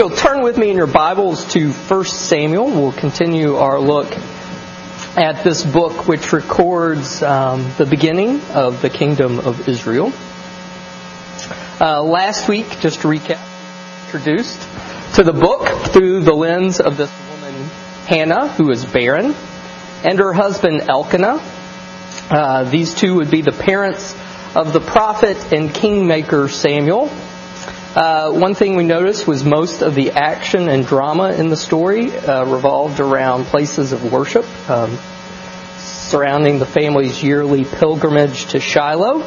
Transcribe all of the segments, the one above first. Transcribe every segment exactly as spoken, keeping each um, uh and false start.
you'll turn with me in your Bibles to First Samuel, we'll continue our look at this book which records um, the beginning of the kingdom of Israel. Uh, last week, just to recap, introduced to the book through the lens of this woman, Hannah, who is barren, and her husband, Elkanah. Uh, these two would be the parents of the prophet and kingmaker Samuel. Uh, one thing we noticed was most of the action and drama in the story uh, revolved around places of worship um, surrounding the family's yearly pilgrimage to Shiloh.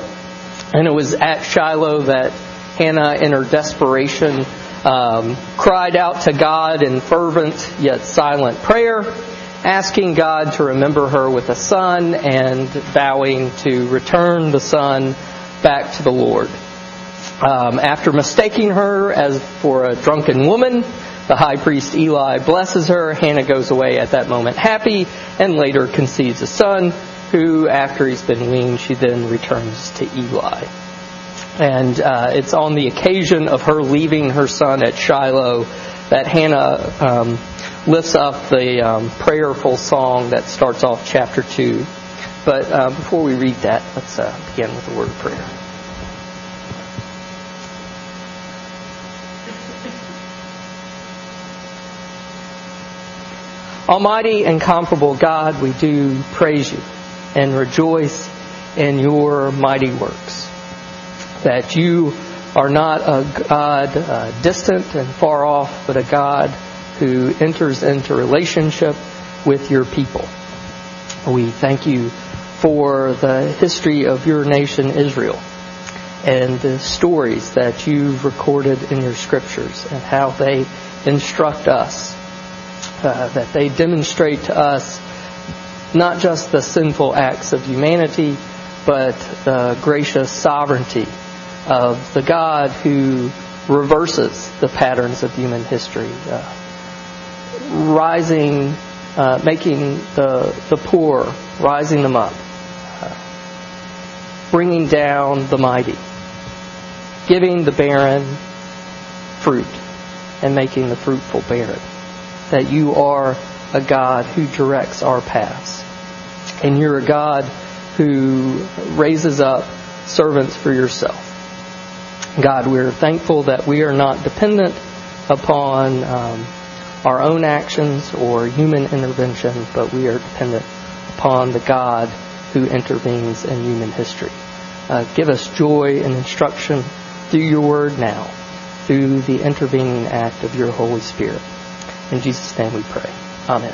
And it was at Shiloh that Hannah, in her desperation, um, cried out to God in fervent yet silent prayer, asking God to remember her with a son and vowing to return the son back to the Lord. Um, after mistaking her as for a drunken woman, the high priest Eli blesses her. Hannah goes away at that moment happy and later conceives a son who, after he's been weaned, she then returns to Eli. And uh, it's on the occasion of her leaving her son at Shiloh that Hannah um, lifts up the um, prayerful song that starts off chapter two. But uh, before we read that, let's uh, begin with a word of prayer. Almighty and comparable God, we do praise you and rejoice in your mighty works, that you are not a God uh, distant and far off, but a God who enters into relationship with your people. We thank you for the history of your nation Israel and the stories that you've recorded in your scriptures and how they instruct us. Uh, that they demonstrate to us not just the sinful acts of humanity, but the gracious sovereignty of the God who reverses the patterns of human history, uh, rising, uh, making the, the poor, rising them up, uh, bringing down the mighty, giving the barren fruit, and making the fruitful barren. That you are a God who directs our paths. And you're a God who raises up servants for yourself. God, we're thankful that we are not dependent upon um, our own actions or human intervention, but we are dependent upon the God who intervenes in human history. Uh, give us joy and instruction through your word now, through the intervening act of your Holy Spirit. In Jesus' name we pray. Amen.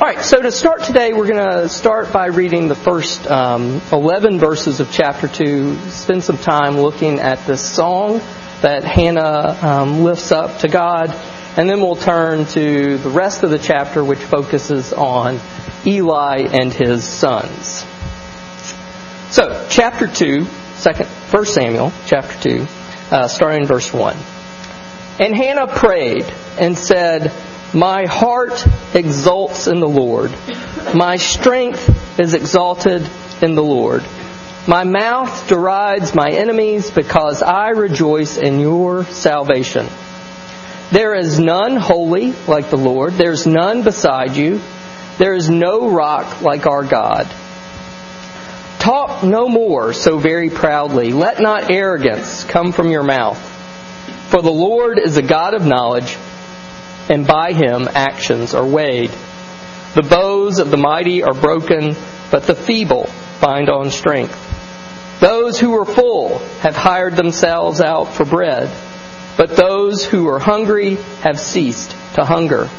All right, so to start today, we're going to start by reading the first um, eleven verses of chapter two, spend some time looking at this song that Hannah um, lifts up to God, and then we'll turn to the rest of the chapter, which focuses on Eli and his sons. So, chapter two, second, First Samuel, chapter two, uh, starting in verse one. And Hannah prayed and said, "My heart exalts in the Lord. My strength is exalted in the Lord. My mouth derides my enemies because I rejoice in your salvation. There is none holy like the Lord. There is none beside you. There is no rock like our God. Talk no more so very proudly. Let not arrogance come from your mouth. For the Lord is a God of knowledge, and by him actions are weighed. The bows of the mighty are broken, but the feeble find on strength. Those who are full have hired themselves out for bread, but those who are hungry have ceased to hunger.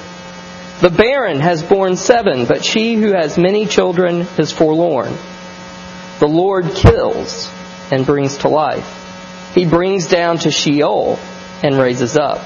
The barren has borne seven, but she who has many children is forlorn. The Lord kills and brings to life. He brings down to Sheol and raises up.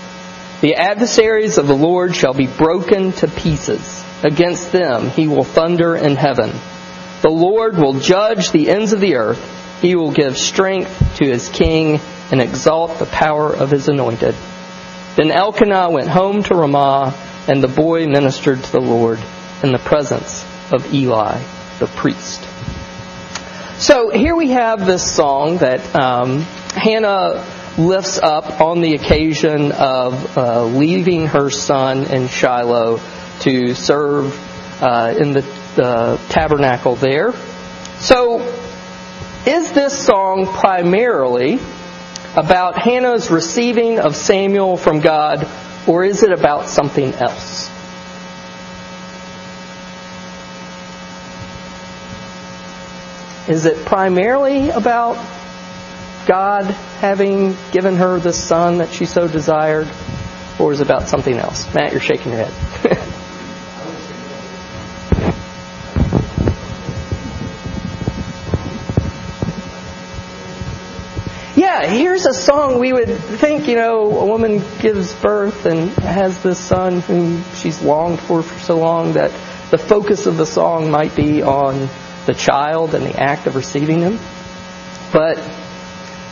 The adversaries of the Lord shall be broken to pieces. Against them he will thunder in heaven. The Lord will judge the ends of the earth. He will give strength to his king and exalt the power of his anointed. Then Elkanah went home to Ramah, and the boy ministered to the Lord in the presence of Eli the priest. So here we have this song that um, Hannah lifts up on the occasion of uh, leaving her son in Shiloh to serve uh, in the uh, tabernacle there. So, is this song primarily about Hannah's receiving of Samuel from God, or is it about something else? Is it primarily about God having given her the son that she so desired, or is it about something else? Matt, you're shaking your head. Yeah, here's a song we would think, you know, a woman gives birth and has this son whom she's longed for for so long that the focus of the song might be on the child and the act of receiving him. But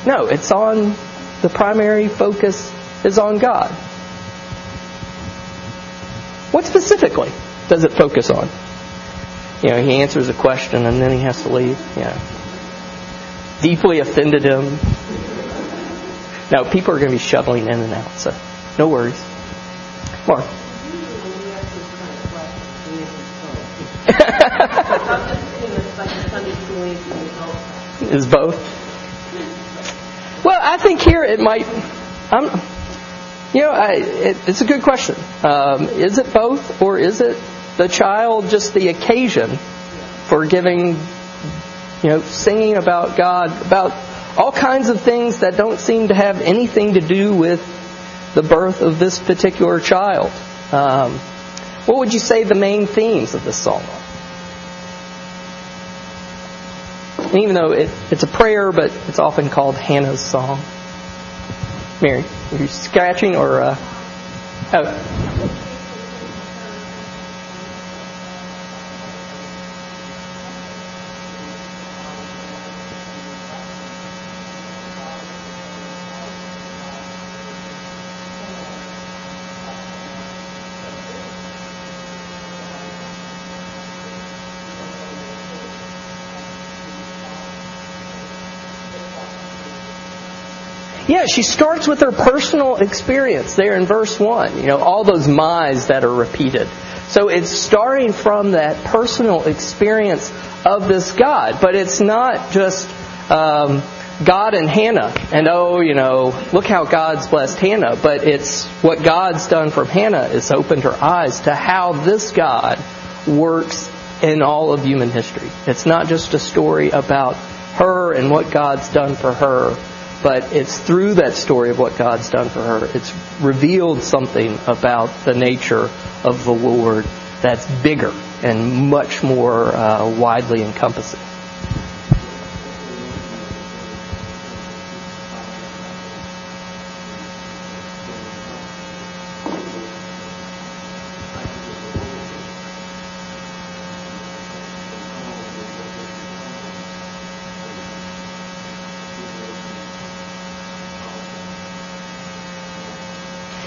no, it's on, the primary focus is on God. What specifically does it focus on? You know, he answers a question and then he has to leave. Yeah. Deeply offended him. Now, people are going to be shoveling in and out, so no worries. Mark. Is both? Well, I think here it might. I'm, you know, I, it, it's a good question. Um, is it both, or is it the child just the occasion for giving? You know, singing about God, about all kinds of things that don't seem to have anything to do with the birth of this particular child. Um, what would you say the main themes of this song are? And even though it, it's a prayer, but it's often called Hannah's song. Mary, are you scratching or... Uh, oh. Yeah, she starts with her personal experience there in verse one. You know, all those my's that are repeated. So it's starting from that personal experience of this God. But it's not just um, God and Hannah. And, oh, you know, look how God's blessed Hannah. But it's what God's done for Hannah is opened her eyes to how this God works in all of human history. It's not just a story about her and what God's done for her. But it's through that story of what God's done for her, it's revealed something about the nature of the Lord that's bigger and much more uh, widely encompassing.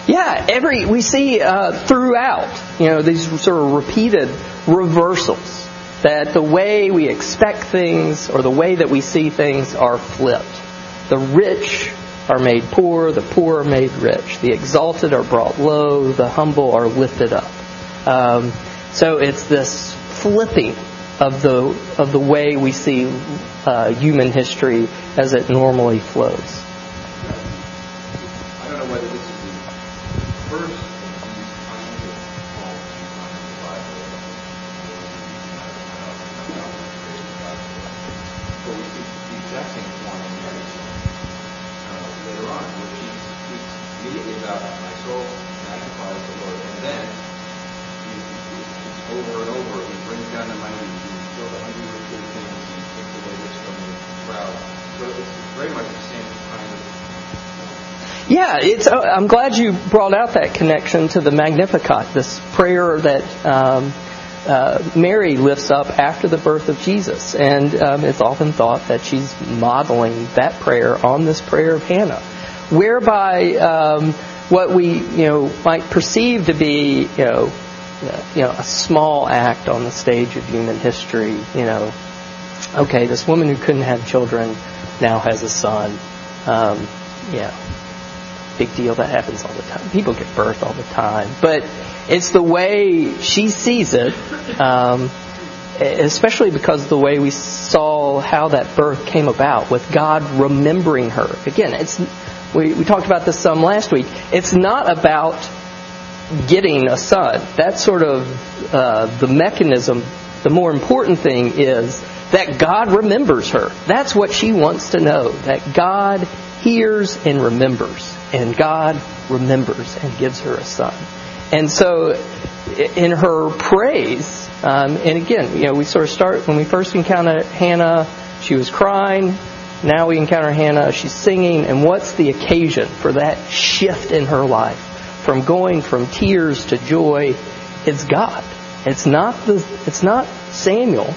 Yeah, every we see uh, throughout, you know, these sort of repeated reversals, that the way we expect things or the way that we see things are flipped. The rich are made poor, the poor are made rich. The exalted are brought low, the humble are lifted up. Um, so it's this flipping of the of the way we see uh, human history as it normally flows. Yeah, it's. I'm glad you brought out that connection to the Magnificat, this prayer that um, uh, Mary lifts up after the birth of Jesus. And um, it's often thought that she's modeling that prayer on this prayer of Hannah, whereby um, what we you know might perceive to be you know you know a small act on the stage of human history, you know, okay, this woman who couldn't have children now has a son. Um, yeah, big deal. That happens all the time. People give birth all the time. But it's the way she sees it, um, especially because of the way we saw how that birth came about with God remembering her. Again, it's we, we talked about this some last week. It's not about getting a son. That's sort of uh, the mechanism. The more important thing is that God remembers her. That's what she wants to know, that God hears and remembers. And God remembers and gives her a son. And so in her praise, um, and again, you know, we sort of start, when we first encounter Hannah, she was crying. Now we encounter Hannah, she's singing. And what's the occasion for that shift in her life? From going from tears to joy, it's God. It's not the, it's not Samuel.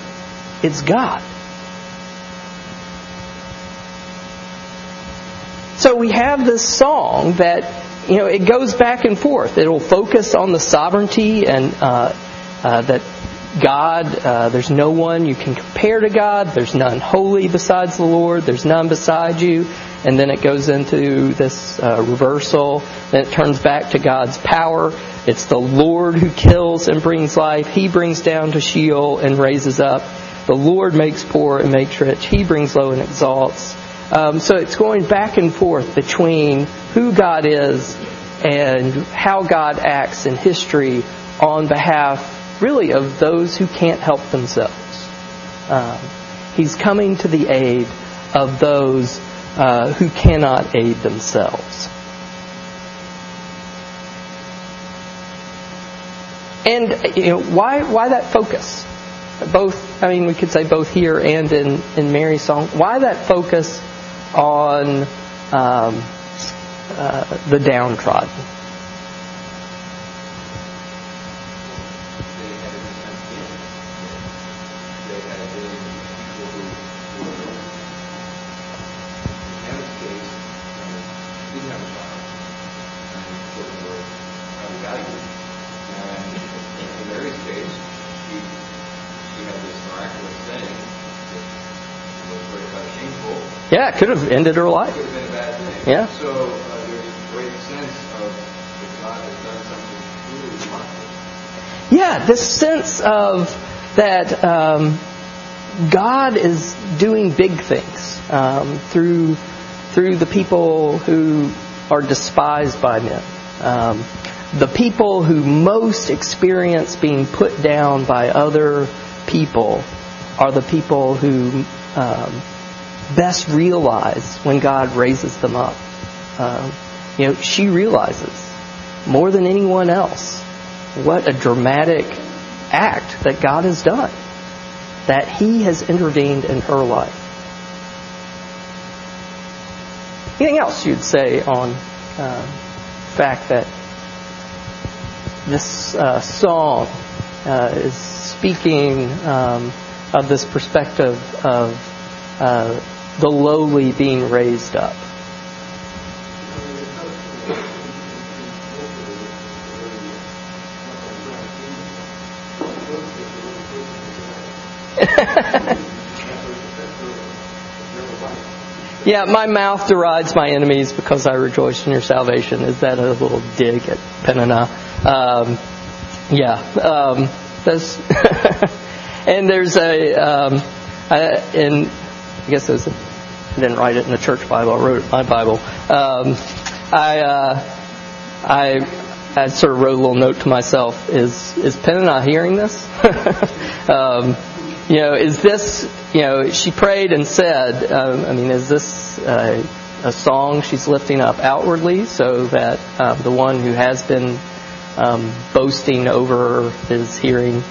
It's God. So we have this song that, you know, it goes back and forth. It'll focus on the sovereignty and uh, uh, that God, uh, there's no one you can compare to God. There's none holy besides the Lord. There's none beside you. And then it goes into this uh, reversal. Then it turns back to God's power. It's the Lord who kills and brings life. He brings down to Sheol and raises up. The Lord makes poor and makes rich. He brings low and exalts. Um, so it's going back and forth between who God is and how God acts in history on behalf, really, of those who can't help themselves. Um, he's coming to the aid of those uh, who cannot aid themselves. And you know, why why that focus? Both, I mean, we could say both here and in, in Mary's song. Why that focus on um, uh, the downtrodden? Yeah, it could have ended her life. It could have been a bad thing. Yeah. So uh, there's a great sense of that God has done something truly wonderful. Yeah, this sense of that um, God is doing big things um, through through the people who are despised by men, um, the people who most experience being put down by other people are the people who. Um, best realize when God raises them up. Um, you know, she realizes more than anyone else what a dramatic act that God has done, that He has intervened in her life. Anything else you'd say on uh, the fact that this uh, song uh, is speaking um, of this perspective of uh, the lowly being raised up. Yeah, my mouth derides my enemies because I rejoice in your salvation. Is that a little dig at Peninnah? Um, yeah, um, that's and there's a um, I, in. I guess it was, I didn't write it in the church Bible. I wrote it in my Bible. Um, I, uh, I, I sort of wrote a little note to myself. Is is Peninnah hearing this? um, you know, is this? You know, she prayed and said. Um, I mean, is this uh, a song she's lifting up outwardly, so that uh, the one who has been um, boasting over her is hearing?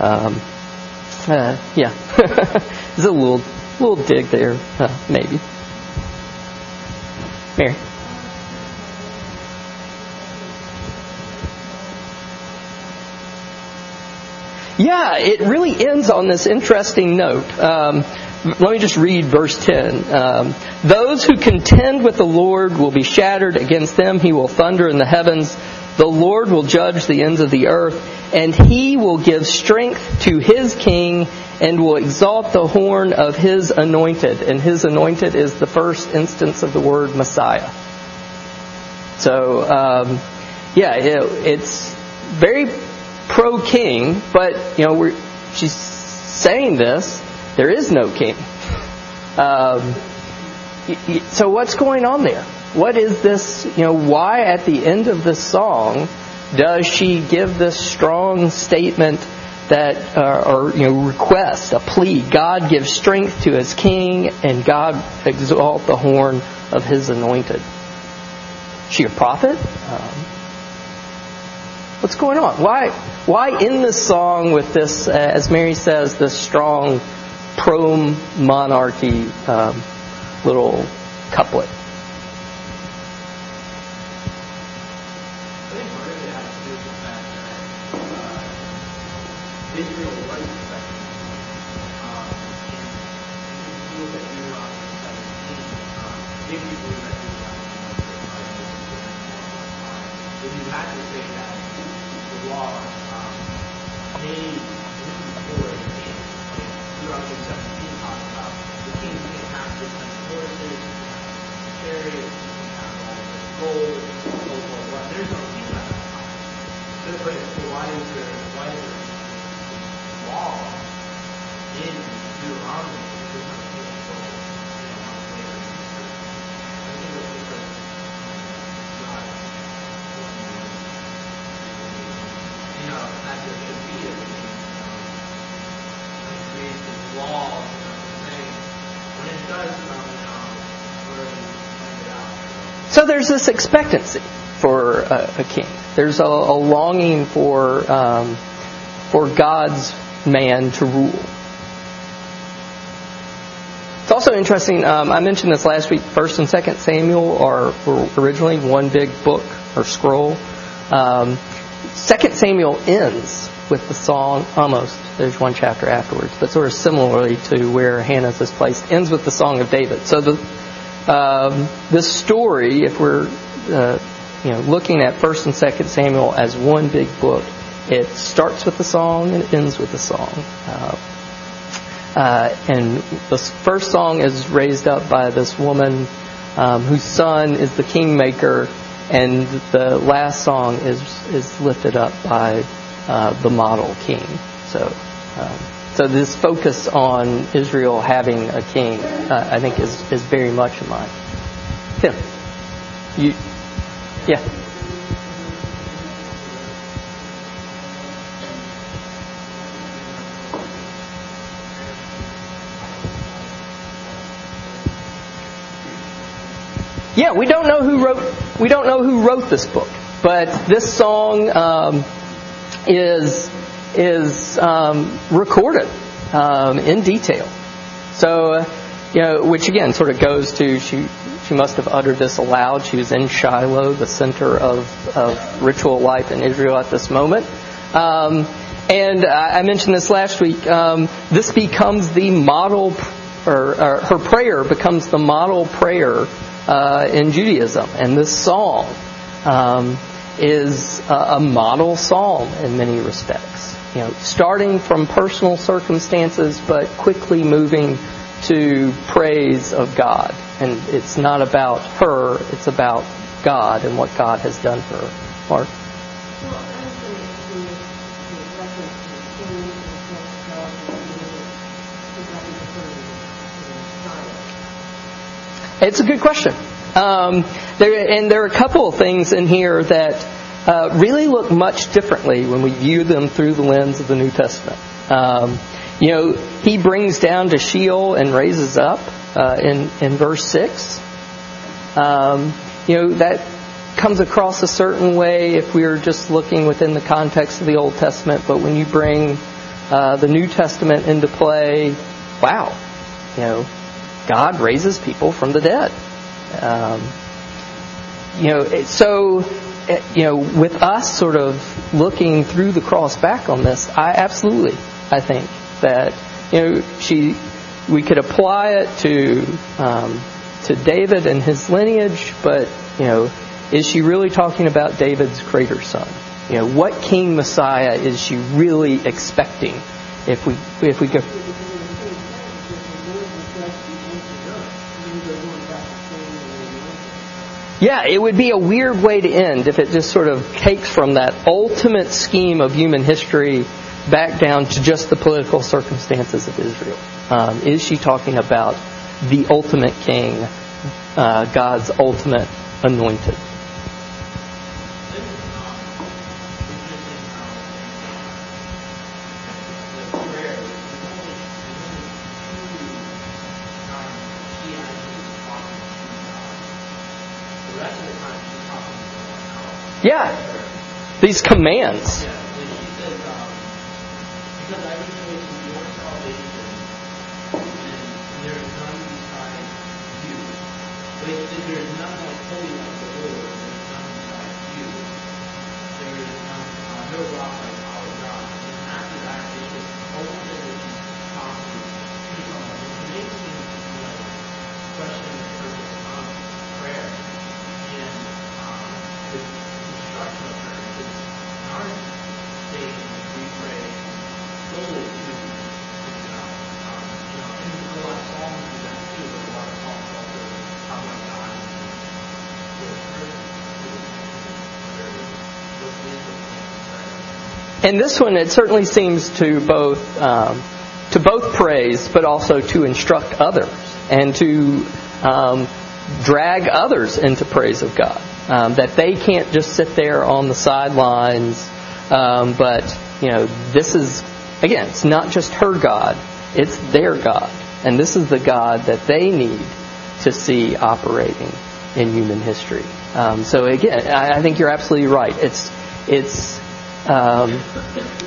Um, uh, yeah, it's a little. We'll dig there, uh, maybe. Mary. yeah, it really ends on this interesting note. Um, let me just read verse ten. Um, Those who contend with the Lord will be shattered. Against them he will thunder in the heavens. The Lord will judge the ends of the earth, and he will give strength to his king and will exalt the horn of his anointed. And his anointed is the first instance of the word Messiah. So, um, yeah, it, it's very pro-king, but, you know, we're, she's saying this, there is no king. Um, so what's going on there? What is this, you know, why at the end of this song does she give this strong statement that, uh, or, you know, request, a plea, God gives strength to his king and God exalt the horn of his anointed? Is she a prophet? Um, what's going on? Why why in this song with this, uh, as Mary says, this strong pro-monarchy um, little couplet? So there's this expectancy for a, a king. There's a, a longing for um, for God's man to rule. It's also interesting. Um, I mentioned this last week. First and Second Samuel are were originally one big book or scroll. Um, Second Samuel ends with the song almost. There's one chapter afterwards, but sort of similarly to where Hannah's is placed, ends with the Song of David. So the Um, this story, if we're uh, you know, looking at First and Second Samuel as one big book, it starts with the song and it ends with the song. Uh, uh, and the first song is raised up by this woman um, whose son is the kingmaker, and the last song is is lifted up by uh, the model king. So, um, So this focus on Israel having a king, uh, I think, is, is very much in mind. Tim, you, yeah. Yeah, we don't know who wrote. We don't know who wrote this book, but this song um, is. is um, recorded um, in detail. So, uh, you know, which again sort of goes to, she she must have uttered this aloud. She was in Shiloh, the center of, of ritual life in Israel at this moment. Um, and I mentioned this last week. Um, this becomes the model, or, or her prayer becomes the model prayer uh, in Judaism. And this psalm um, is a, a model psalm in many respects. You know, starting from personal circumstances, but quickly moving to praise of God. And it's not about her, it's about God and what God has done for her. Mark? It's a good question. Um, there, and there are a couple of things in here that Uh, really look much differently when we view them through the lens of the New Testament. Um, you know, he brings down to Sheol and raises up uh, in, in verse six. Um, you know, that comes across a certain way if we are just looking within the context of the Old Testament. But when you bring uh, the New Testament into play, wow, you know, God raises people from the dead. Um, you know, so... you know, with us sort of looking through the cross back on this, I absolutely, I think that, you know, she, we could apply it to um, to David and his lineage, but, you know, is she really talking about David's greater son? You know, what king Messiah is she really expecting? If we if we go. Yeah, it would be a weird way to end if it just sort of takes from that ultimate scheme of human history back down to just the political circumstances of Israel. Um, is she talking about the ultimate king, uh, God's ultimate anointed? Yeah, these commands. And this one, it certainly seems to both um, to both praise, but also to instruct others and to um, drag others into praise of God. Um, that they can't just sit there on the sidelines, um, but you know, this is again, it's not just her God; it's their God, and this is the God that they need to see operating in human history. Um, so again, I, I think you're absolutely right. It's it's. Um,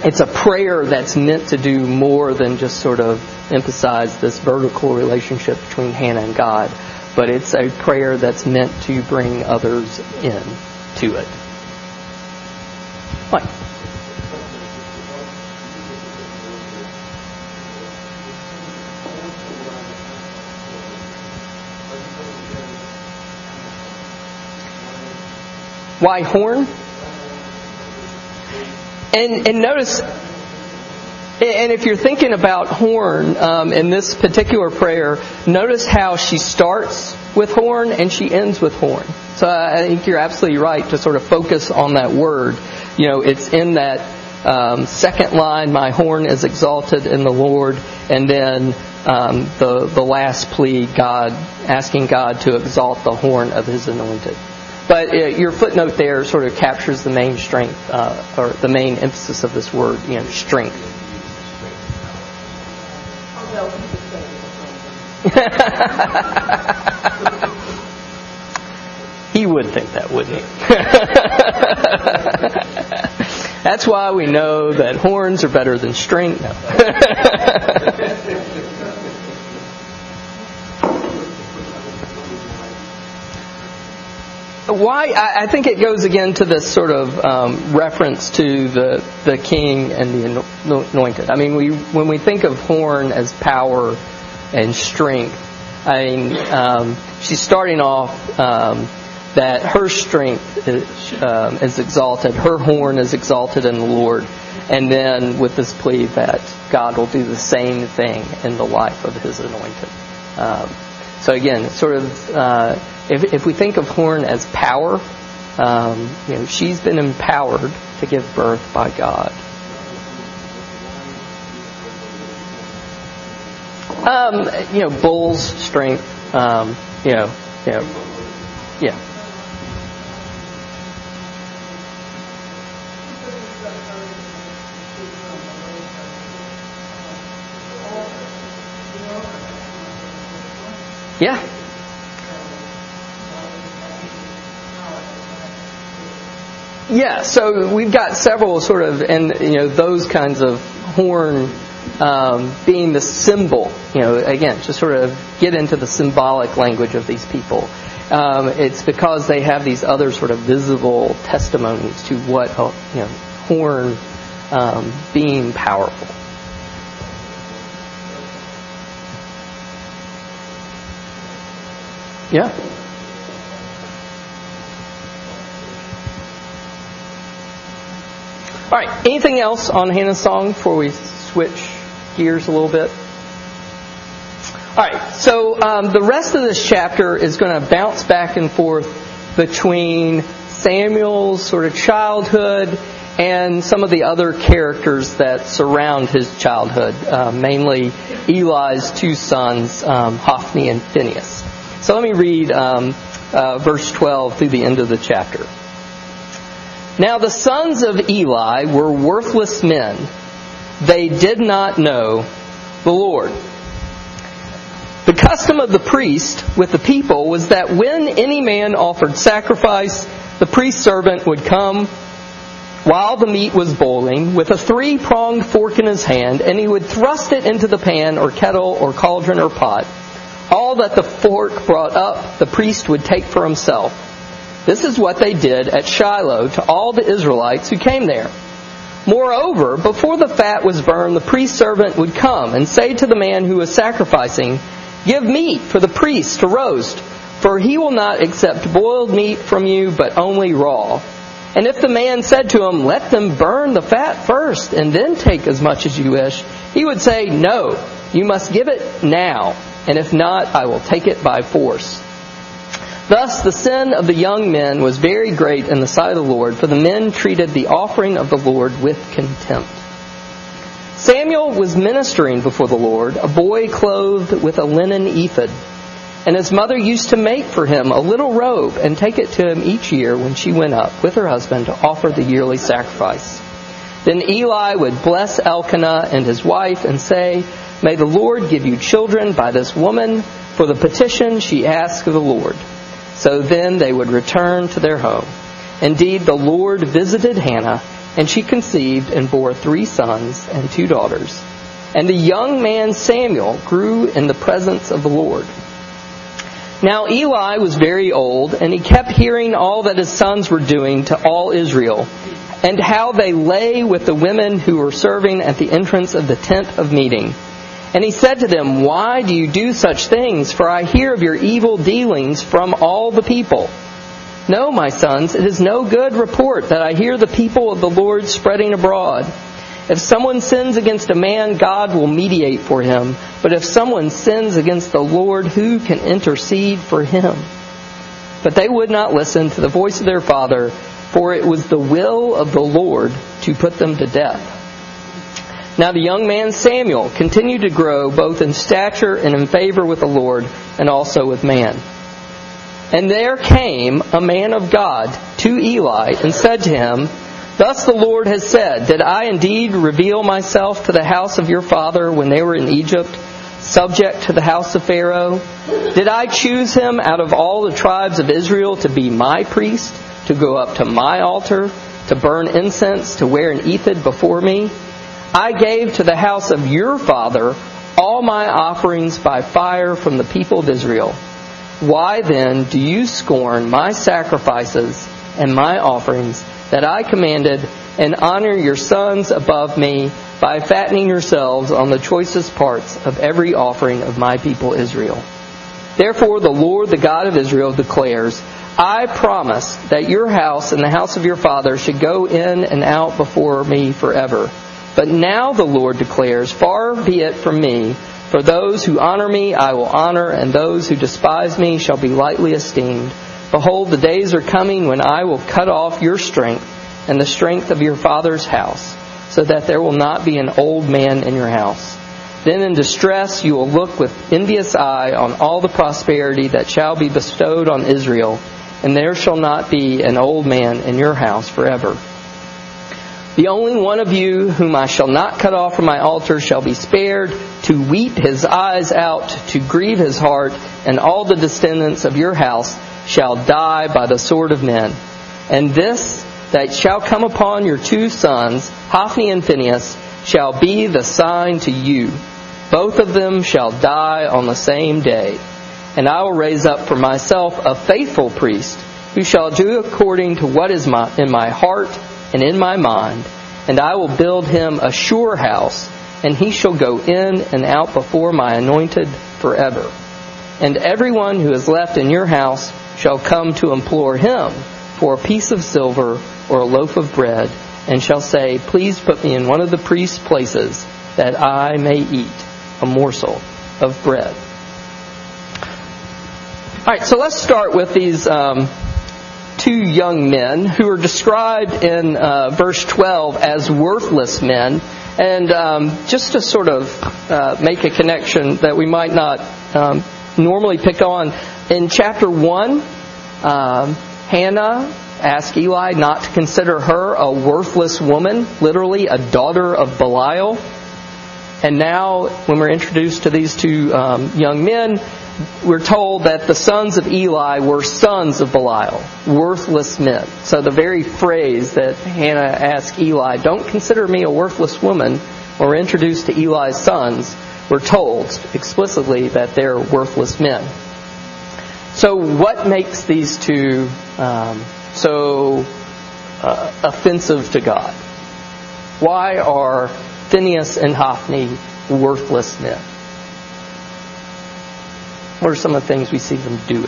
it's a prayer that's meant to do more than just sort of emphasize this vertical relationship between Hannah and God, but it's a prayer that's meant to bring others in to it. Mike. Why horn? And, and notice, and if you're thinking about horn um, in this particular prayer, notice how she starts with horn and she ends with horn. So I think you're absolutely right to sort of focus on that word. You know, it's in that um, second line, my horn is exalted in the Lord, and then um, the the last plea, God asking God to exalt the horn of His anointed. But your footnote there sort of captures the main strength, uh, or the main emphasis of this word, you know, strength. He would think that, wouldn't he? That's why we know that horns are better than string. No. Why? I think it goes again to this sort of um, reference to the the king and the anointed. I mean, we when we think of horn as power and strength, I mean, um, she's starting off um, that her strength is, um, is exalted, her horn is exalted in the Lord, and then with this plea that God will do the same thing in the life of His anointed. Um, so again, it's sort of. Uh, If, if we think of horn as power, um, you know, she's been empowered to give birth by God. Um, you know, bull's strength. Um, you know, you know, yeah. Yeah. Yeah, so we've got several sort of, and you know, those kinds of horn um, being the symbol. You know, again, just sort of get into the symbolic language of these people, um, it's because they have these other sort of visible testimonies to what a you know, horn um, being powerful. Yeah. All right. Anything else on Hannah's song before we switch gears a little bit? All right. So um, the rest of this chapter is going to bounce back and forth between Samuel's sort of childhood and some of the other characters that surround his childhood, uh, mainly Eli's two sons, um, Hophni and Phinehas. So let me read um, uh, verse twelve through the end of the chapter. Now the sons of Eli were worthless men. They did not know the Lord. The custom of the priest with the people was that when any man offered sacrifice, the priest's servant would come while the meat was boiling with a three-pronged fork in his hand, and he would thrust it into the pan or kettle or cauldron or pot. All that the fork brought up, the priest would take for himself. This is what they did at Shiloh to all the Israelites who came there. Moreover, before the fat was burned, the priest's servant would come and say to the man who was sacrificing, "Give meat for the priest to roast, for he will not accept boiled meat from you, but only raw." And if the man said to him, "Let them burn the fat first, and then take as much as you wish," he would say, "No, you must give it now. And if not, I will take it by force." Thus the sin of the young men was very great in the sight of the Lord, for the men treated the offering of the Lord with contempt. Samuel was ministering before the Lord, a boy clothed with a linen ephod. And his mother used to make for him a little robe and take it to him each year when she went up with her husband to offer the yearly sacrifice. Then Eli would bless Elkanah and his wife and say, "May the Lord give you children by this woman for the petition she asked of the Lord." So then they would return to their home. Indeed, the Lord visited Hannah, and she conceived and bore three sons and two daughters. And the young man Samuel grew in the presence of the Lord. Now Eli was very old, and he kept hearing all that his sons were doing to all Israel, and how they lay with the women who were serving at the entrance of the tent of meeting. And he said to them, "Why do you do such things? For I hear of your evil dealings from all the people." "No, my sons, it is no good report that I hear the people of the Lord spreading abroad. If someone sins against a man, God will mediate for him. But if someone sins against the Lord, who can intercede for him?" But they would not listen to the voice of their father, for it was the will of the Lord to put them to death. Now the young man Samuel continued to grow both in stature and in favor with the Lord and also with man. And there came a man of God to Eli and said to him, "Thus the Lord has said, did I indeed reveal myself to the house of your father when they were in Egypt, subject to the house of Pharaoh? Did I choose him out of all the tribes of Israel to be my priest, to go up to my altar, to burn incense, to wear an ephod before me? I gave to the house of your father all my offerings by fire from the people of Israel. Why then do you scorn my sacrifices and my offerings that I commanded, and honor your sons above me by fattening yourselves on the choicest parts of every offering of my people Israel? Therefore the Lord, the God of Israel, declares, I promised that your house and the house of your father should go in and out before me forever. But now the Lord declares, far be it from me. For those who honor me I will honor, and those who despise me shall be lightly esteemed. Behold, the days are coming when I will cut off your strength and the strength of your father's house, so that there will not be an old man in your house. Then in distress you will look with envious eye on all the prosperity that shall be bestowed on Israel, and there shall not be an old man in your house forever. The only one of you whom I shall not cut off from my altar shall be spared, to weep his eyes out, to grieve his heart, and all the descendants of your house shall die by the sword of men. And this that shall come upon your two sons, Hophni and Phinehas, shall be the sign to you. Both of them shall die on the same day. And I will raise up for myself a faithful priest who shall do according to what is my, in my heart and in my mind. And I will build him a sure house, and he shall go in and out before my anointed forever. And everyone who is left in your house shall come to implore him for a piece of silver or a loaf of bread, and shall say, please put me in one of the priest's places, that I may eat a morsel of bread. All right, so let's start with these um, two young men who are described in uh, verse twelve as worthless men. And um, just to sort of uh, make a connection that we might not um, normally pick on, in chapter one, um, Hannah asked Eli not to consider her a worthless woman, literally a daughter of Belial. And now, when we're introduced to these two um, young men, we're told that the sons of Eli were sons of Belial, worthless men. So the very phrase that Hannah asked Eli, don't consider me a worthless woman, when we're introduced to Eli's sons, we're told explicitly that they're worthless men. So what makes these two um, so uh, offensive to God? Why are Phinehas and Hophni worthless men? What are some of the things we see them doing?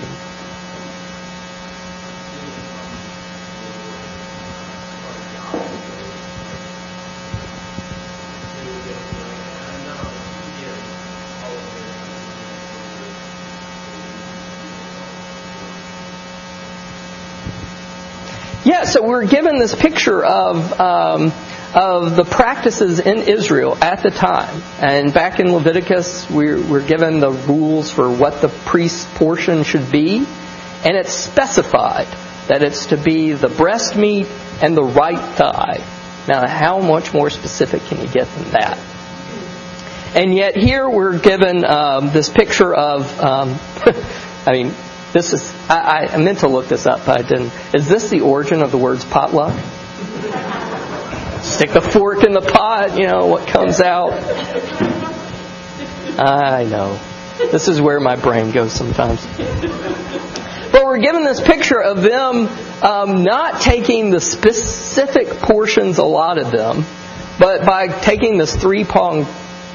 Yeah, so we're given this picture of um, of the practices in Israel at the time. And back in Leviticus, we're, we're given the rules for what the priest's portion should be. And it's specified that it's to be the breast meat and the right thigh. Now, how much more specific can you get than that? And yet here we're given um, this picture of, um, I mean, this is, I, I meant to look this up, but I didn't. Is this the origin of the words potluck? Stick the fork in the pot, you know, what comes out. I know. This is where my brain goes sometimes. But we're given this picture of them um, not taking the specific portions allotted them, but by taking this three-pronged,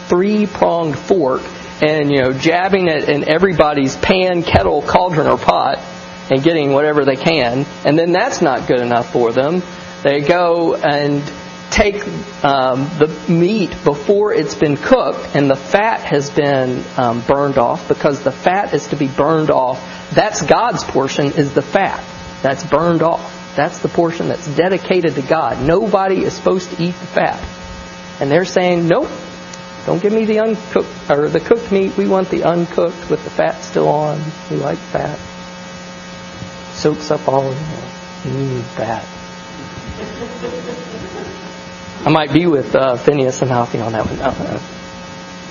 three-pronged fork and, you know, jabbing it in everybody's pan, kettle, cauldron, or pot and getting whatever they can. And then that's not good enough for them. They go and take um, the meat before it's been cooked and the fat has been um, burned off, because the fat is to be burned off. That's God's portion, is the fat. That's burned off. That's the portion that's dedicated to God. Nobody is supposed to eat the fat. And they're saying, nope, don't give me the uncooked or the cooked meat. We want the uncooked with the fat still on. We like fat. Soaks up all of it. Mmm, fat. I might be with uh, Phinehas and Hophni on that one. No.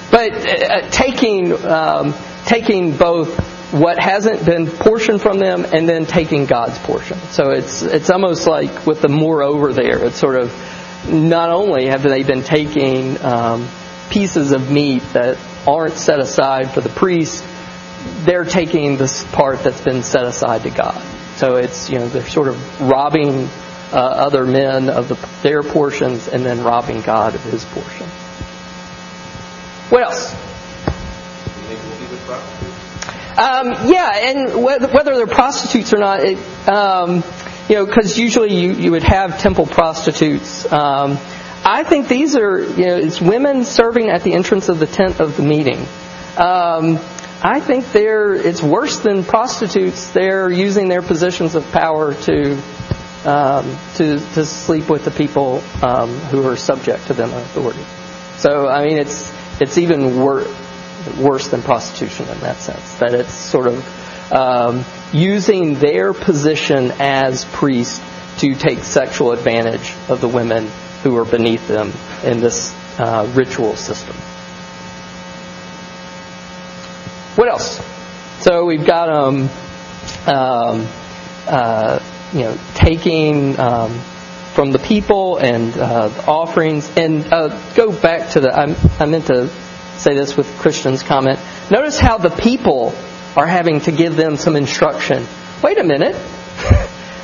But uh, taking um, taking both what hasn't been portioned from them and then taking God's portion. So it's it's almost like with the moreover there. It's sort of not only have they been taking um, pieces of meat that aren't set aside for the priest, they're taking this part that's been set aside to God. So it's, you know, they're sort of robbing Uh, other men of the, their portions and then robbing God of his portion. What else? Um, yeah, and whether, whether they're prostitutes or not, it, um, you know, because usually you, you would have temple prostitutes. Um, I think these are, you know, it's women serving at the entrance of the tent of the meeting. Um, I think they're, it's worse than prostitutes. They're using their positions of power to Um, to to sleep with the people um, who are subject to their authority. So I mean, it's it's even wor- worse than prostitution in that sense. That it's sort of um, using their position as priests to take sexual advantage of the women who are beneath them in this uh, ritual system. What else? So we've got um. um uh, you know, taking um, from the people and uh, the offerings. And uh, go back to the, I, I meant to say this with Christian's comment. Notice how the people are having to give them some instruction. Wait a minute.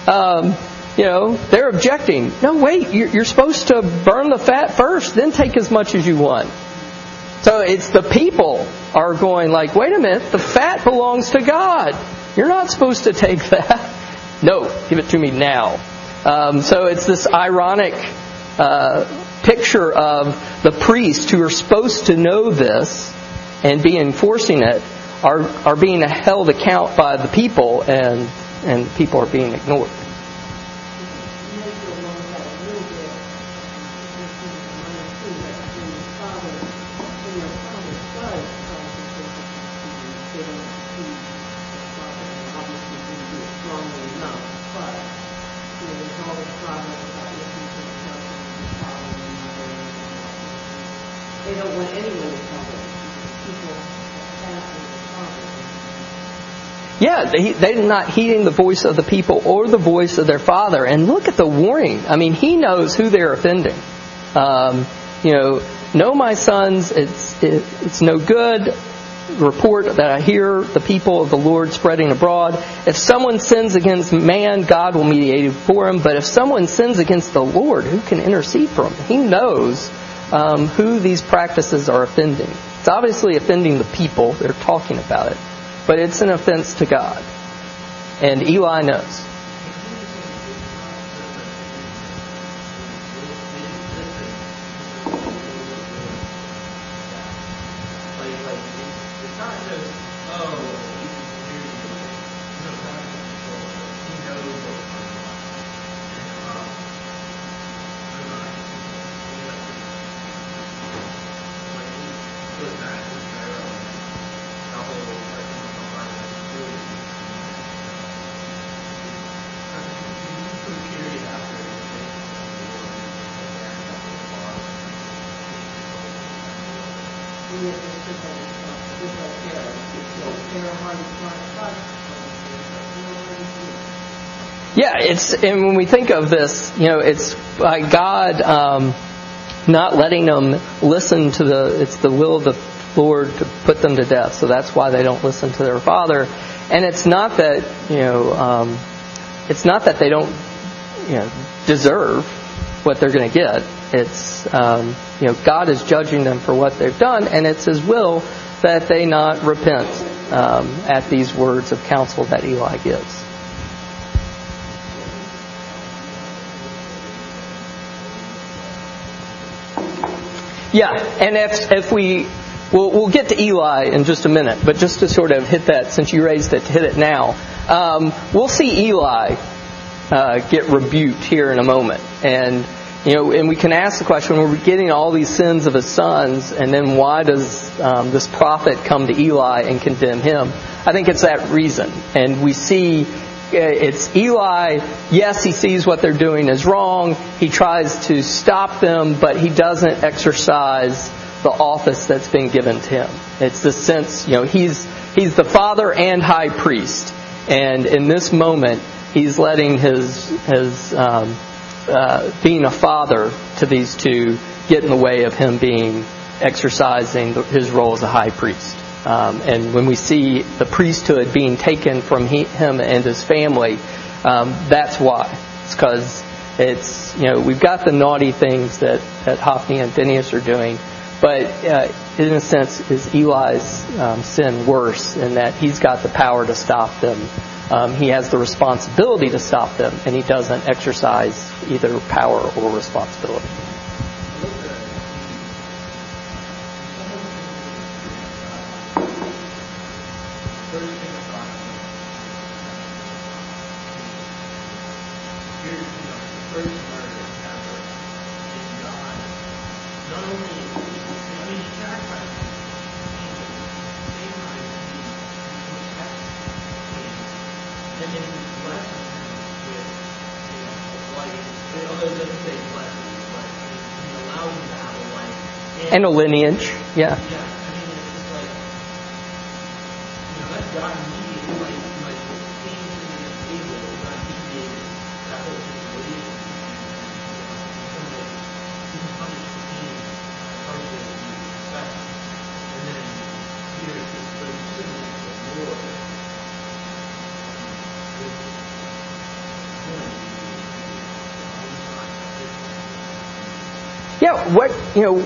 um, you know, they're objecting. No, wait, you're, you're supposed to burn the fat first, then take as much as you want. So it's the people are going like, wait a minute, the fat belongs to God. You're not supposed to take that. No, give it to me now. Um, so it's this ironic uh, picture of the priests who are supposed to know this and be enforcing it are are being held account by the people, and and people are being ignored. Yeah, they, they're not heeding the voice of the people or the voice of their father. And look at the warning. I mean, he knows who they're offending. Um, you know, know my sons, it's it, it's no good. Report that I hear the people of the Lord spreading abroad. If someone sins against man, God will mediate for him. But if someone sins against the Lord, who can intercede for him? He knows um, who these practices are offending. It's obviously offending the people that are talking about it. But it's an offense to God. And Eli knows. Yeah, it's, and when we think of this, you know, it's like God um, not letting them listen to the, it's the will of the Lord to put them to death. So that's why they don't listen to their father. And it's not that, you know, um, it's not that they don't, you know, deserve what they're going to get. It's, um, you know, God is judging them for what they've done, and it's His will that they not repent um, at these words of counsel that Eli gives. Yeah, and if if we, we'll, we'll get to Eli in just a minute, but just to sort of hit that, since you raised it, to hit it now, um, we'll see Eli uh, get rebuked here in a moment. And, you know, and we can ask the question, we're getting all these sins of his sons, and then why does um, this prophet come to Eli and condemn him? I think it's that reason. And we see it's Eli, yes, he sees what they're doing is wrong. He tries to stop them, but he doesn't exercise the office that's been given to him. It's this sense, you know, he's he's the father and high priest. And in this moment, he's letting his, his um, uh, being a father to these two get in the way of him being exercising his role as a high priest. Um, and when we see the priesthood being taken from he, him and his family, um, that's why. It's because it's, you know, we've got the naughty things that, that Hophni and Phinehas are doing, but uh, in a sense, is Eli's um, sin worse in that he's got the power to stop them. Um, he has the responsibility to stop them, and he doesn't exercise either power or responsibility. And a lineage, yeah. And then here is this relationship with the Lord. yeah, what, you know,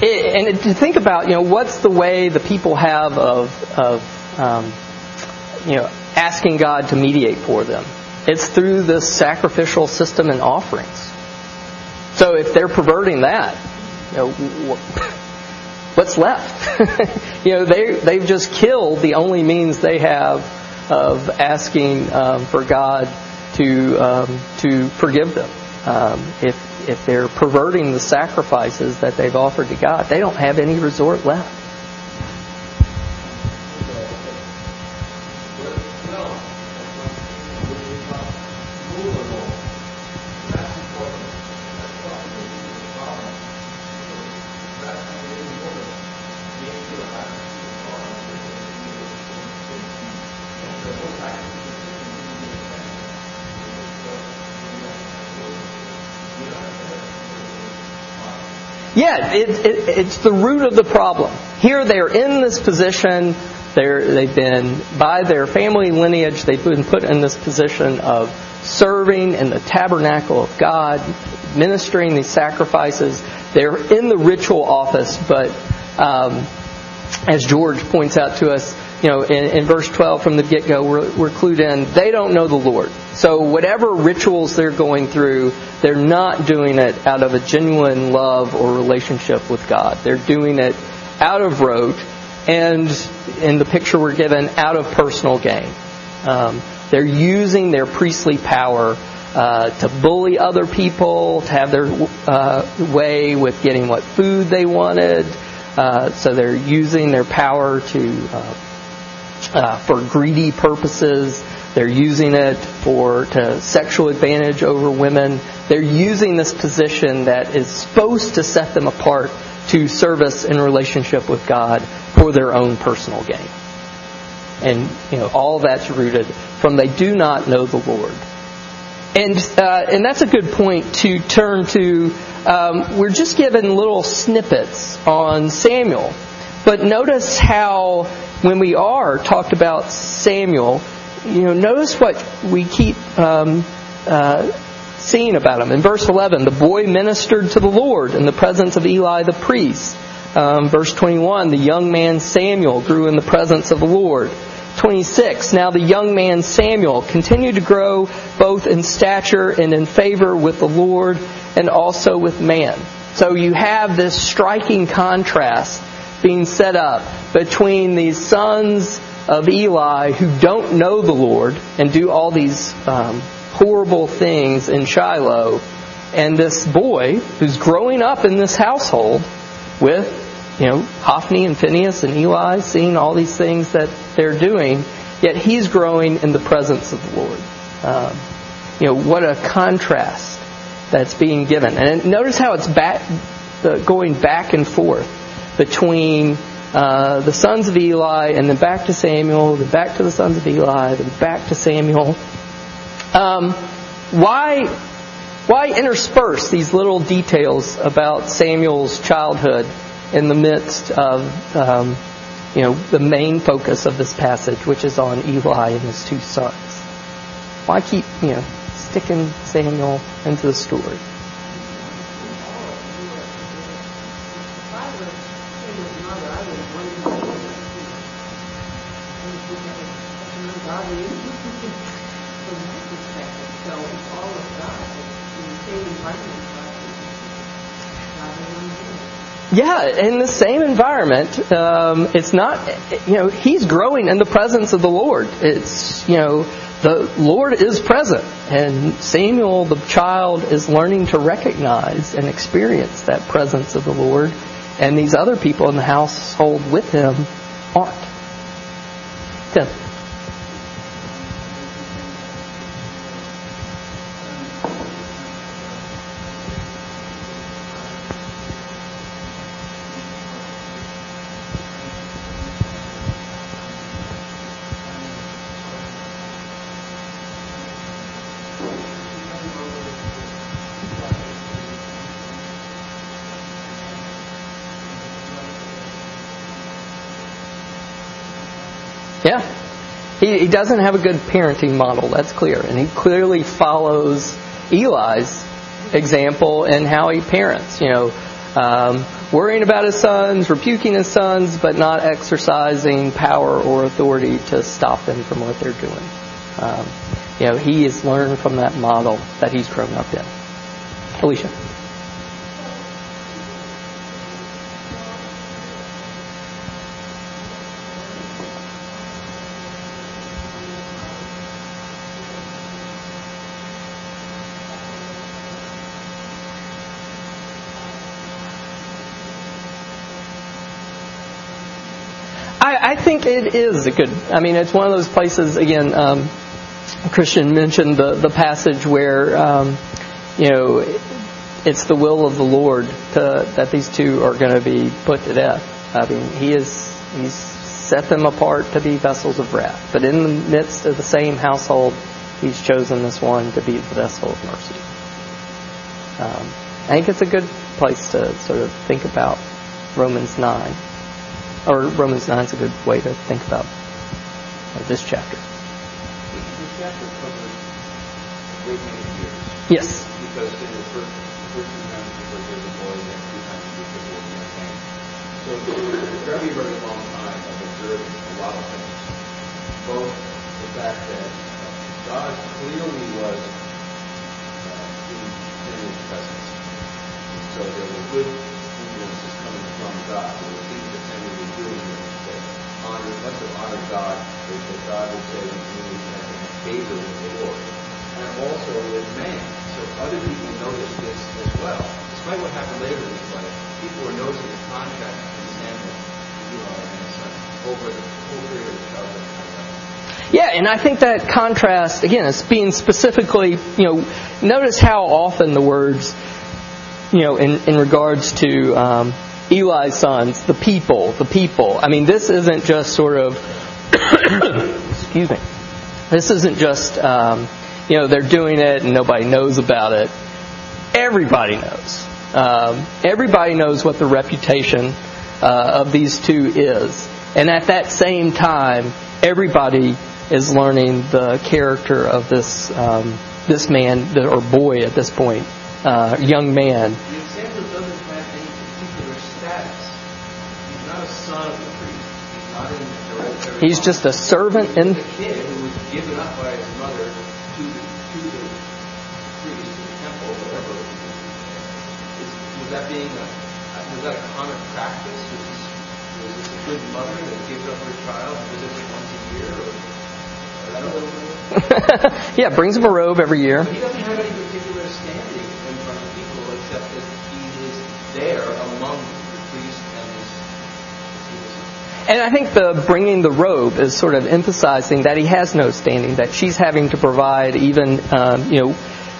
it, and to think about, you know, what's the way the people have of, of um, you know, asking God to mediate for them? It's through this sacrificial system and offerings. So if they're perverting that, you know, what's left? You know, they, they've just killed the only means they have of asking um, for God to um, to forgive them. Um, if if they're perverting the sacrifices that they've offered to God, they don't have any resort left. Yeah, it, it, it's the root of the problem. Here they're in this position. They're, they've been, by their family lineage, they've been put in this position of serving in the tabernacle of God, ministering these sacrifices. They're in the ritual office, but um, as George points out to us, you know, in, in verse twelve from the get-go, we're, we're clued in, they don't know the Lord. So whatever rituals they're going through, they're not doing it out of a genuine love or relationship with God. They're doing it out of rote and, in the picture we're given, out of personal gain. Um, they're using their priestly power uh, to bully other people, to have their uh, way with getting what food they wanted. Uh, so they're using their power to... Uh, Uh, for greedy purposes. They're using it for to sexual advantage over women. They're using this position that is supposed to set them apart to service and relationship with God for their own personal gain. And, you know, all that's rooted from they do not know the Lord. And uh, and that's a good point to turn to. Um, we're just given little snippets on Samuel. But notice how when we are talked about Samuel, you know, notice what we keep um, uh, seeing about him. In verse eleven, the boy ministered to the Lord in the presence of Eli the priest. Um, verse twenty-one, the young man Samuel grew in the presence of the Lord. twenty-six, now the young man Samuel continued to grow both in stature and in favor with the Lord and also with man. So you have this striking contrast being set up between these sons of Eli who don't know the Lord and do all these um, horrible things in Shiloh, and this boy who's growing up in this household with, you know, Hophni and Phinehas and Eli, seeing all these things that they're doing, yet he's growing in the presence of the Lord. Um, you know, what a contrast that's being given. And notice how it's back, uh, going back and forth between uh, the sons of Eli and then back to Samuel, then back to the sons of Eli, then back to Samuel. Um, why, why intersperse these little details about Samuel's childhood in the midst of um, you know, the main focus of this passage, which is on Eli and his two sons? Why keep, you know, sticking Samuel into the story? Yeah, in the same environment, um, it's not, you know, he's growing in the presence of the Lord. It's, you know, the Lord is present. And Samuel, the child, is learning to recognize and experience that presence of the Lord. And these other people in the household with him aren't. Tim. Yeah, he, he doesn't have a good parenting model, that's clear. And he clearly follows Eli's example in how he parents. You know, um, worrying about his sons, rebuking his sons, but not exercising power or authority to stop them from what they're doing. Um, you know, he has learned from that model that he's grown up in. Alicia. I think it is a good... I mean, it's one of those places, again, um, Christian mentioned the, the passage where, um, you know, it's the will of the Lord to, that these two are going to be put to death. I mean, He is He's set them apart to be vessels of wrath. But in the midst of the same household, He's chosen this one to be the vessel of mercy. Um, I think it's a good place to sort of think about Romans nine. Or Romans nine is a good way to think about this chapter. This chapter covers a great many years. Yes. Because in the first, the first two times we forgive the boys, and two times we forgive the young man. So it's a very, very long time of observing a lot of things. Both the fact that God clearly was uh, in, in His presence. So there were good influences coming from God. There were things that much of honor God is that God would say that He was having favor with the Lord, and also with man. So other people noticed this as well. Despite what happened later in his life, people were noticing the contrast between Samuel and Eli and his son over the whole period of childhood. Yeah, and I think that contrast, again, is being specifically, you know, notice how often the words, you know, in, in regards to... Um, Eli's sons, the people, the people. I mean, this isn't just sort of, excuse me, this isn't just, um, you know, they're doing it and nobody knows about it. Everybody knows. Um, everybody knows what the reputation uh, of these two is. And at that same time, everybody is learning the character of this um, this man, or boy at this point, uh, young man. He's just a servant and the kid who was given up by his mother to the to the priest, to the temple, whatever. Is, was that being a was that a common practice? Was this, was this a good mother that gives up her child and visits it once a year? Or, or I don't know. Yeah, brings him a robe every year. But he doesn't have any particular standing in front of people except that he is there among them. And I think the bringing the robe is sort of emphasizing that he has no standing, that she's having to provide even, um, you know,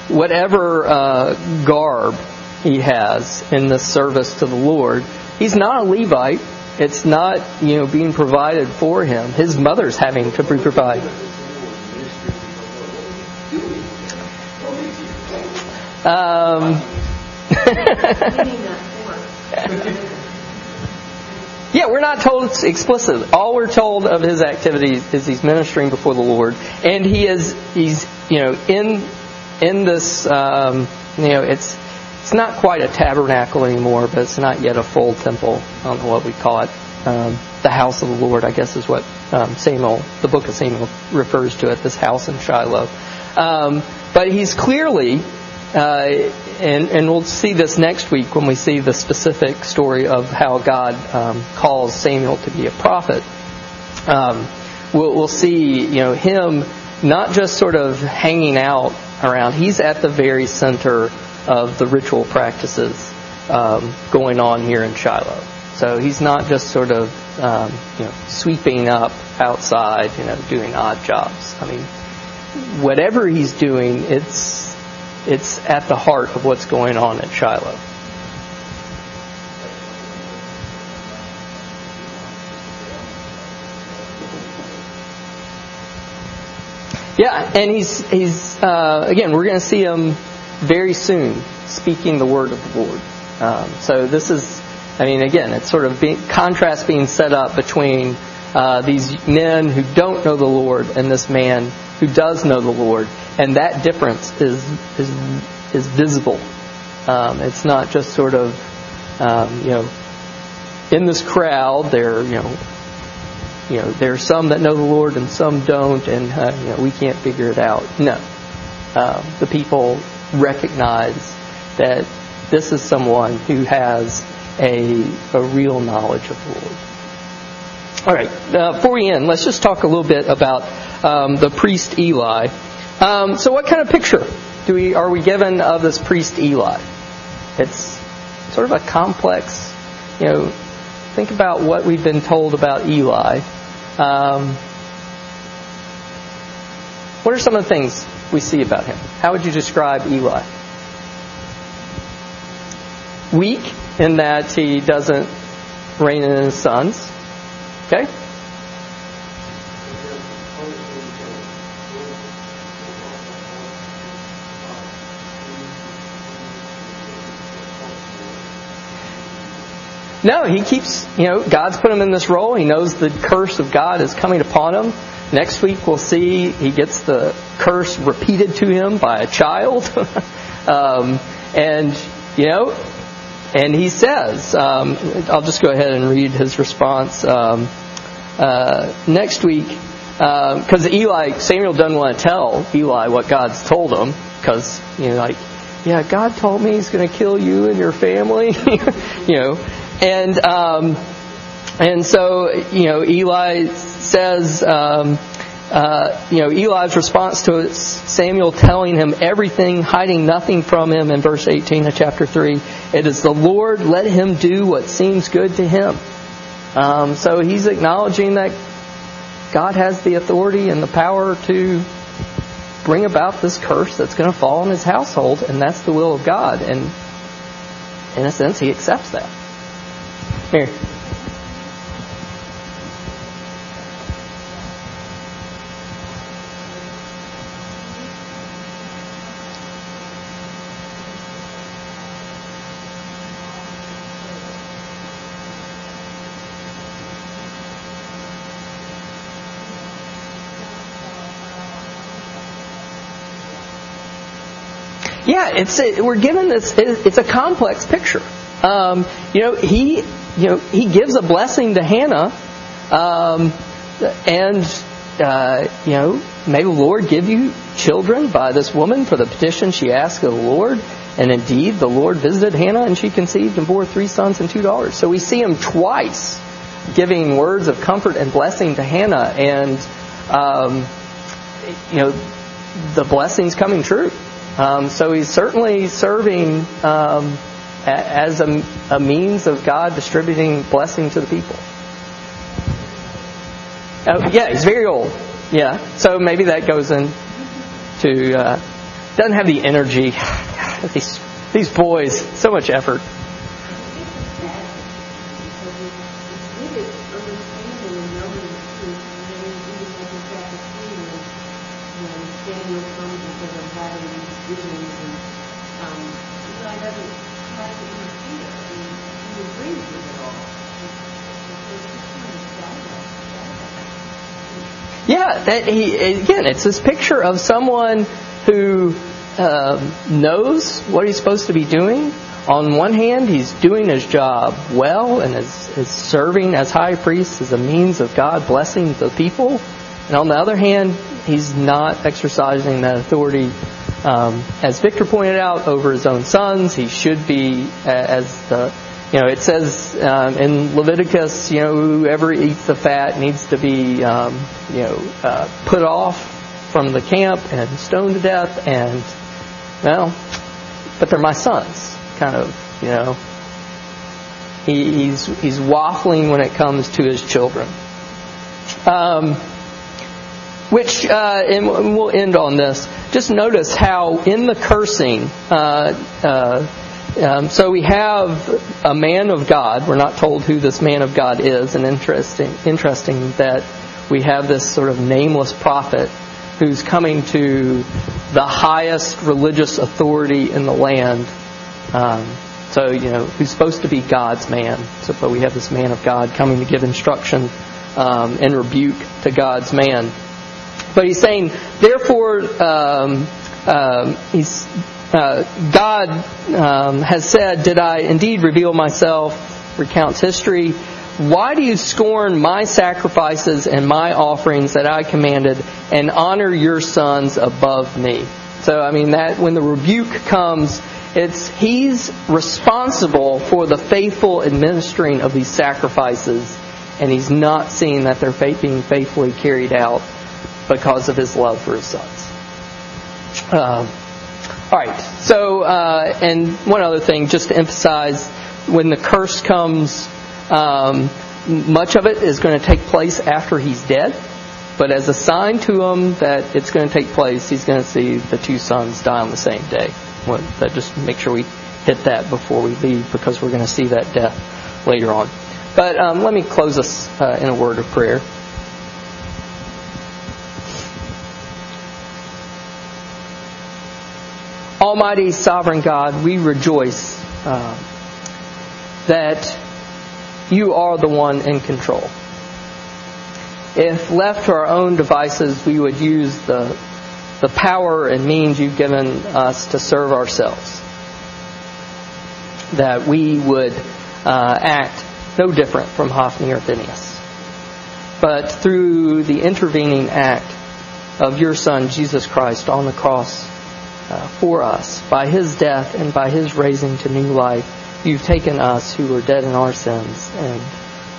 whatever uh, garb he has in the service to the Lord. He's not a Levite. It's not, you know, being provided for him. His mother's having to be provided. Um... Yeah, we're not told it's explicit. All we're told of his activities is he's ministering before the Lord, and he is he's you know in in this um, you know it's it's not quite a tabernacle anymore, but it's not yet a full temple. I don't know what we call it. Um, the house of the Lord, I guess, is what um, Samuel, the book of Samuel, refers to it. This house in Shiloh, um, but he's clearly. Uh, and, and we'll see this next week when we see the specific story of how God um, calls Samuel to be a prophet. Um, we'll, we'll see, you know, him not just sort of hanging out around. He's at the very center of the ritual practices um, going on here in Shiloh. So he's not just sort of um, you know sweeping up outside, you know, doing odd jobs. I mean, whatever he's doing, it's It's at the heart of what's going on at Shiloh. Yeah, and he's he's uh, again. We're going to see him very soon speaking the word of the Lord. Um, so this is, I mean, again, it's sort of being, contrast being set up between uh, these men who don't know the Lord and this man who does know the Lord. And that difference is is is visible Um, it's not just sort of, um, you know, in this crowd, there, you know, you know, there are some that know the Lord and some don't, and uh, you know, we can't figure it out. No, uh, the people recognize that this is someone who has a a real knowledge of the Lord. All right, uh, before we end, let's just talk a little bit about um, the priest Eli. Um, so, what kind of picture do we are we given of this priest Eli? It's sort of a complex, you know. Think about what we've been told about Eli. Um, what are some of the things we see about him? How would you describe Eli? Weak, in that he doesn't reign in his sons. Okay? No, he keeps, you know, God's put him in this role. He knows the curse of God is coming upon him. Next week we'll see he gets the curse repeated to him by a child. um, and, you know, and he says, um, I'll just go ahead and read his response um, uh, next week. Because um, Eli, Samuel doesn't want to tell Eli what God's told him. Because, you know, like, yeah, God told me he's going to kill you and your family. you know, and um, and so, you know, Eli says, um, uh, you know, Eli's response to it, Samuel telling him everything, hiding nothing from him in verse eighteen of chapter three. It is the Lord, let him do what seems good to him. Um, so he's acknowledging that God has the authority and the power to bring about this curse that's going to fall on his household, and that's the will of God. And in a sense, he accepts that. Here. Yeah, it's a, we're given this. It's a complex picture. Um, you know, he, you know, he gives a blessing to Hannah, um, and uh, you know, may the Lord give you children by this woman for the petition she asked of the Lord. And indeed, the Lord visited Hannah, and she conceived and bore three sons and two daughters. So we see him twice giving words of comfort and blessing to Hannah, and um, you know, the blessing's coming true. Um, so he's certainly serving um, a, as a, a means of God distributing blessing to the people. Oh, yeah, he's very old. Yeah, so maybe that goes in to uh, doesn't have the energy. these these boys, so much effort. Yeah, that he, again, it's this picture of someone who um, knows what he's supposed to be doing. On one hand, he's doing his job well and is, is serving as high priest as a means of God blessing the people. And on the other hand, he's not exercising that authority. Um, as Victor pointed out, over his own sons, he should be uh, as the, you know, it says um, in Leviticus, you know, whoever eats the fat needs to be, um, you know, uh, put off from the camp and stoned to death. And, well, but they're my sons, kind of, you know. He, he's he's waffling when it comes to his children. Um. Which, uh, and we'll end on this. Just notice how in the cursing, uh, uh, um, so we have a man of God. We're not told who this man of God is. And interesting, interesting that we have this sort of nameless prophet who's coming to the highest religious authority in the land. Um, so, you know, who's supposed to be God's man. So but we have this man of God coming to give instruction um, and rebuke to God's man. But he's saying, therefore, um, um, he's uh, God um, has said, did I indeed reveal myself, recounts history. Why do you scorn my sacrifices and my offerings that I commanded, and honor your sons above me? So, I mean, that when the rebuke comes, it's he's responsible for the faithful administering of these sacrifices, and he's not seeing that they're being faithfully carried out because of his love for his sons. Um, all right. So, uh, and one other thing, just to emphasize, when the curse comes, Um, much of it is going to take place after he's dead, but as a sign to him that it's going to take place, he's going to see the two sons die on the same day. Well, that just make sure we hit that before we leave, because we're going to see that death later on. But um, let me close us uh, in a word of prayer. Almighty Sovereign God, we rejoice uh, that You are the one in control. If left to our own devices, we would use the the power and means You've given us to serve ourselves. That we would uh, act no different from Hophni or Phinehas. But through the intervening act of Your Son, Jesus Christ, on the cross uh, for us, by His death and by His raising to new life, You've taken us who were dead in our sins and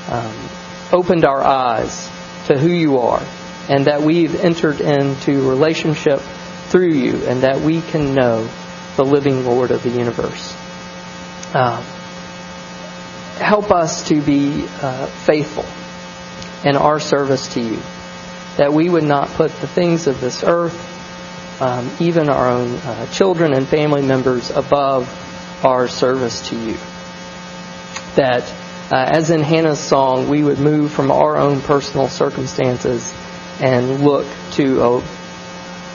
um, opened our eyes to who You are, and that we've entered into relationship through You, and that we can know the living Lord of the universe. Uh, help us to be uh, faithful in our service to You, that we would not put the things of this earth, um, even our own uh, children and family members, above our service to You. That, uh, as in Hannah's song, we would move from our own personal circumstances and look to a,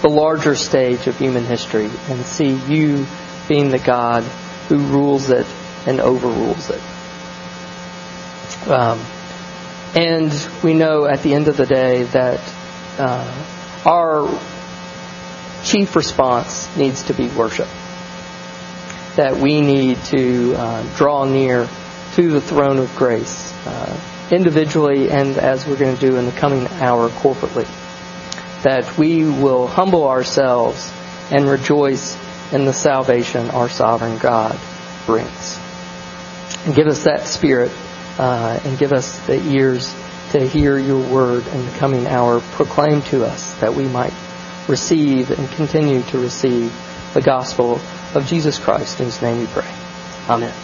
the larger stage of human history and see You being the God who rules it and overrules it. Um, and we know at the end of the day that uh, our chief response needs to be worship. That we need to uh, draw near to the throne of grace, uh, individually and as we're going to do in the coming hour corporately. That we will humble ourselves and rejoice in the salvation our sovereign God brings. And give us that spirit, uh, and give us the ears to hear Your word in the coming hour proclaimed to us, that we might receive and continue to receive the gospel of Jesus Christ, in His name we pray. Amen.